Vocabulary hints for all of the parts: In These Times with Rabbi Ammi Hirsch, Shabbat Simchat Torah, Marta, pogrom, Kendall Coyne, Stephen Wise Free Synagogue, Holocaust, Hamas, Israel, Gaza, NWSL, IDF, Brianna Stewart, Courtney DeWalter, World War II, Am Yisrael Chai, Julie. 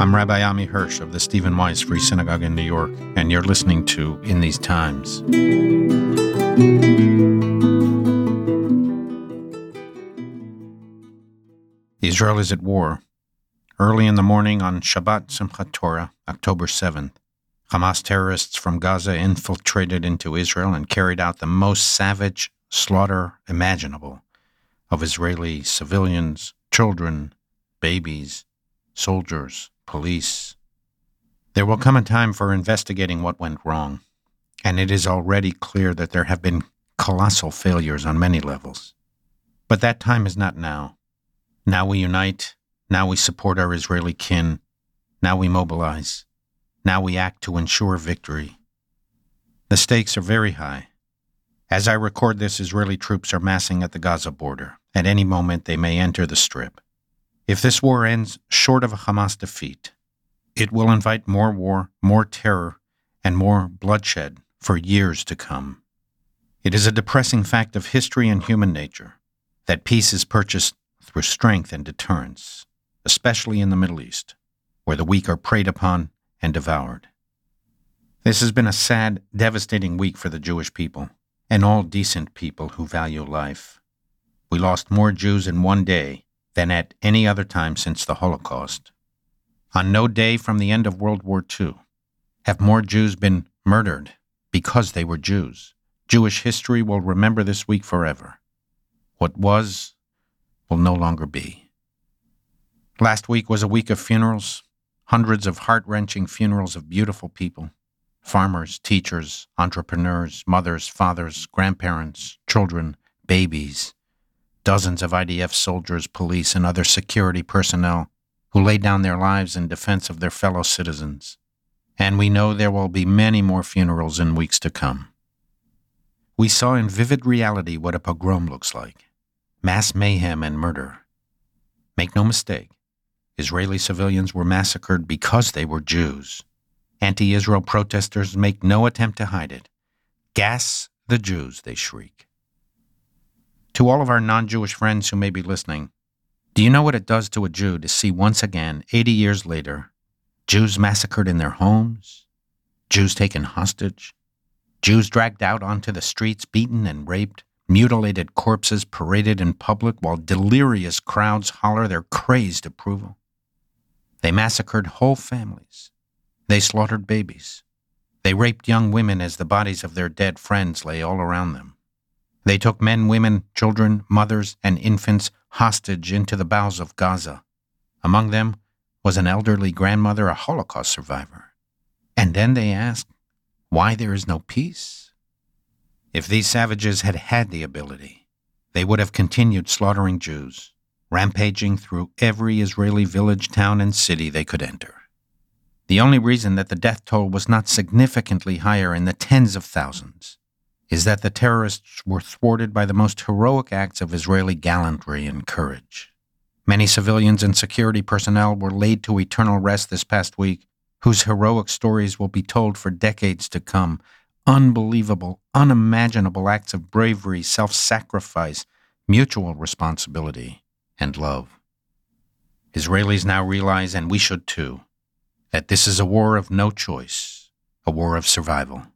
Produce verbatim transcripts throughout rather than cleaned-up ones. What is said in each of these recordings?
I'm Rabbi Ammi Hirsch of the Stephen Wise Free Synagogue in New York, and you're listening to In These Times. Israel is at war. Early in the morning on Shabbat Simchat Torah, October seventh, Hamas terrorists from Gaza infiltrated into Israel and carried out the most savage slaughter imaginable of Israeli civilians, children, babies, soldiers, police. There will come a time for investigating what went wrong, and it is already clear that there have been colossal failures on many levels. But that time is not now. Now we unite. Now we support our Israeli kin. Now we mobilize. Now we act to ensure victory. The stakes are very high. As I record this, Israeli troops are massing at the Gaza border. At any moment, they may enter the Strip. If this war ends short of a Hamas defeat, it will invite more war, more terror, and more bloodshed for years to come. It is a depressing fact of history and human nature that peace is purchased through strength and deterrence, especially in the Middle East, where the weak are preyed upon and devoured. This has been a sad, devastating week for the Jewish people and all decent people who value life. We lost more Jews in one day than at any other time since the Holocaust. On no day from the end of World War Two have more Jews been murdered because they were Jews. Jewish history will remember this week forever. What was will no longer be. Last week was a week of funerals, hundreds of heart-wrenching funerals of beautiful people, farmers, teachers, entrepreneurs, mothers, fathers, grandparents, children, babies, dozens of I D F soldiers, police, and other security personnel who laid down their lives in defense of their fellow citizens. And we know there will be many more funerals in weeks to come. We saw in vivid reality what a pogrom looks like. Mass mayhem and murder. Make no mistake, Israeli civilians were massacred because they were Jews. Anti-Israel protesters make no attempt to hide it. Gas the Jews, they shriek. To all of our non-Jewish friends who may be listening, do you know what it does to a Jew to see once again, eighty years later, Jews massacred in their homes, Jews taken hostage, Jews dragged out onto the streets, beaten and raped, mutilated corpses paraded in public while delirious crowds holler their crazed approval? They massacred whole families. They slaughtered babies. They raped young women as the bodies of their dead friends lay all around them. They took men, women, children, mothers, and infants hostage into the bowels of Gaza. Among them was an elderly grandmother, a Holocaust survivor. And then they asked why there is no peace? If these savages had had the ability, they would have continued slaughtering Jews, rampaging through every Israeli village, town, and city they could enter. The only reason that the death toll was not significantly higher in the tens of thousands is that the terrorists were thwarted by the most heroic acts of Israeli gallantry and courage. Many civilians and security personnel were laid to eternal rest this past week, whose heroic stories will be told for decades to come. Unbelievable, unimaginable acts of bravery, self-sacrifice, mutual responsibility, and love. Israelis now realize, and we should too, that this is a war of no choice, a war of survival.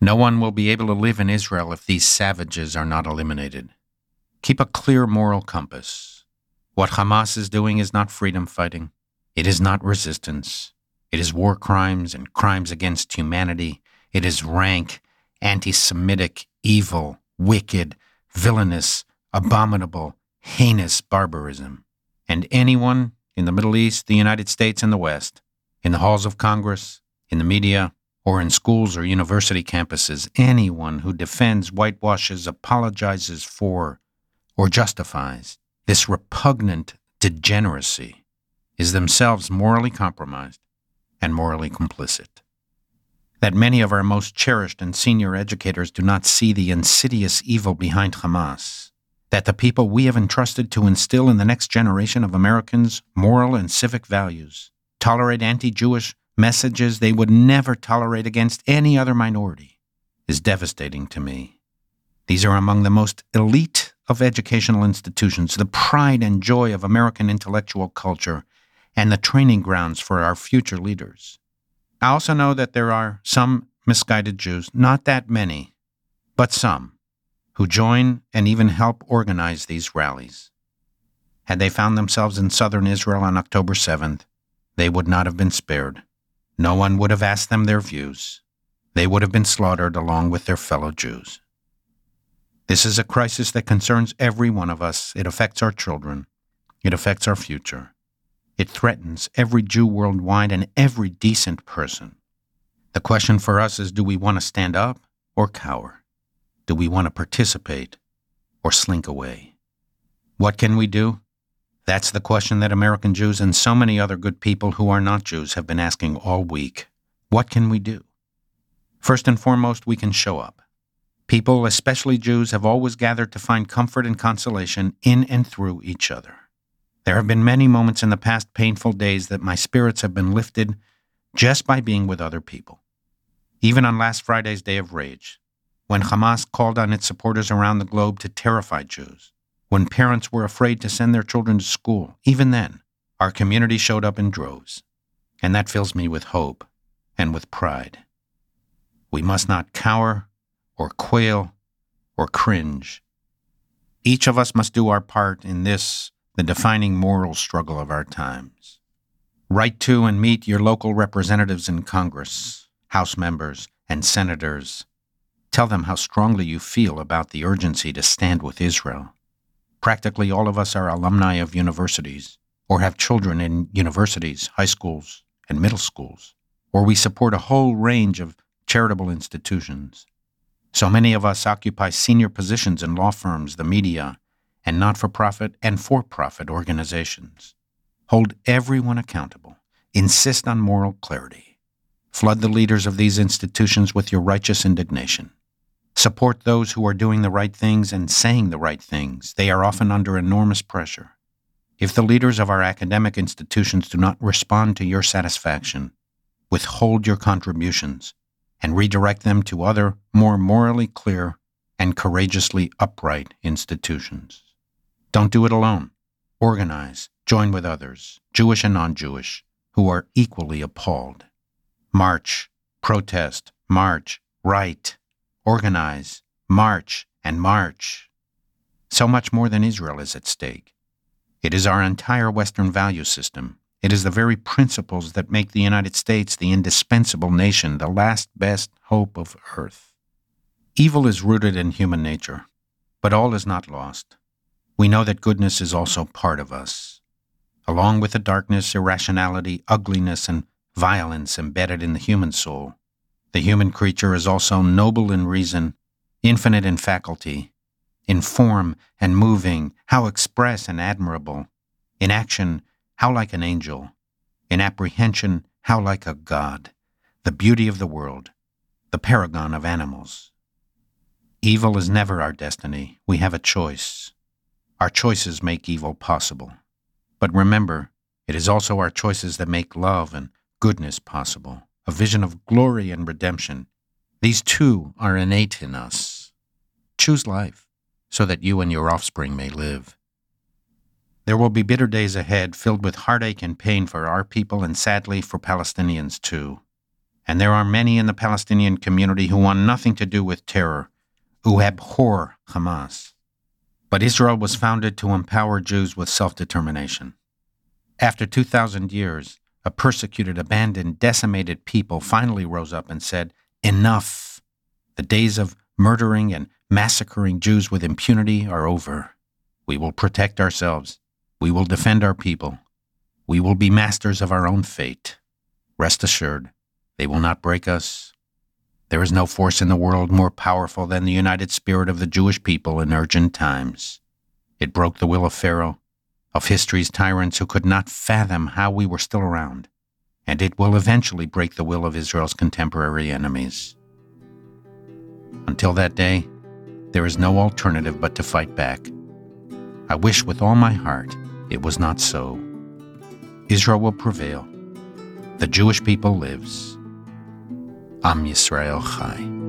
No one will be able to live in Israel if these savages are not eliminated. Keep a clear moral compass. What Hamas is doing is not freedom fighting. It is not resistance. It is war crimes and crimes against humanity. It is rank, anti-Semitic, evil, wicked, villainous, abominable, heinous barbarism. And anyone in the Middle East, the United States, and the West, in the halls of Congress, in the media, or in schools or university campuses, anyone who defends, whitewashes, apologizes for, or justifies this repugnant degeneracy is themselves morally compromised and morally complicit. That many of our most cherished and senior educators do not see the insidious evil behind Hamas, that the people we have entrusted to instill in the next generation of Americans moral and civic values tolerate anti-Jewish messages they would never tolerate against any other minority, is devastating to me. These are among the most elite of educational institutions, the pride and joy of American intellectual culture, and the training grounds for our future leaders. I also know that there are some misguided Jews, not that many, but some, who join and even help organize these rallies. Had they found themselves in southern Israel on October seventh, they would not have been spared. No one would have asked them their views. They would have been slaughtered along with their fellow Jews. This is a crisis that concerns every one of us. It affects our children. It affects our future. It threatens every Jew worldwide and every decent person. The question for us is, do we want to stand up or cower? Do we want to participate or slink away? What can we do? That's the question that American Jews and so many other good people who are not Jews have been asking all week. What can we do? First and foremost, we can show up. People, especially Jews, have always gathered to find comfort and consolation in and through each other. There have been many moments in the past painful days that my spirits have been lifted just by being with other people. Even on last Friday's Day of Rage, when Hamas called on its supporters around the globe to terrify Jews, when parents were afraid to send their children to school, even then, our community showed up in droves. And that fills me with hope and with pride. We must not cower or quail or cringe. Each of us must do our part in this, the defining moral struggle of our times. Write to and meet your local representatives in Congress, House members, and senators. Tell them how strongly you feel about the urgency to stand with Israel. Practically all of us are alumni of universities, or have children in universities, high schools, and middle schools, or we support a whole range of charitable institutions. So many of us occupy senior positions in law firms, the media, and not-for-profit and for-profit organizations. Hold everyone accountable. Insist on moral clarity. Flood the leaders of these institutions with your righteous indignation. Support those who are doing the right things and saying the right things. They are often under enormous pressure. If the leaders of our academic institutions do not respond to your satisfaction, withhold your contributions and redirect them to other, more morally clear and courageously upright institutions. Don't do it alone. Organize. Join with others, Jewish and non-Jewish, who are equally appalled. March. Protest. March. Right. Organize. March. And march. So much more than Israel is at stake. It is our entire Western value system. It is the very principles that make the United States the indispensable nation, the last best hope of earth. Evil is rooted in human nature, but all is not lost. We know that goodness is also part of us. Along with the darkness, irrationality, ugliness, and violence embedded in the human soul, the human creature is also noble in reason, infinite in faculty, in form and moving, how express and admirable, in action, how like an angel, in apprehension, how like a god, the beauty of the world, the paragon of animals. Evil is never our destiny. We have a choice. Our choices make evil possible. But remember, it is also our choices that make love and goodness possible, a vision of glory and redemption. These two are innate in us. Choose life so that you and your offspring may live. There will be bitter days ahead, filled with heartache and pain for our people and sadly for Palestinians too. And there are many in the Palestinian community who want nothing to do with terror, who abhor Hamas. But Israel was founded to empower Jews with self-determination. After two thousand years, a persecuted, abandoned, decimated people finally rose up and said, "Enough! The days of murdering and massacring Jews with impunity are over. We will protect ourselves. We will defend our people. We will be masters of our own fate. Rest assured, they will not break us." There is no force in the world more powerful than the united spirit of the Jewish people in urgent times. It broke the will of Pharaoh, of history's tyrants who could not fathom how we were still around, and it will eventually break the will of Israel's contemporary enemies. Until that day, there is no alternative but to fight back. I wish with all my heart it was not so. Israel will prevail. The Jewish people lives. Am Yisrael Chai.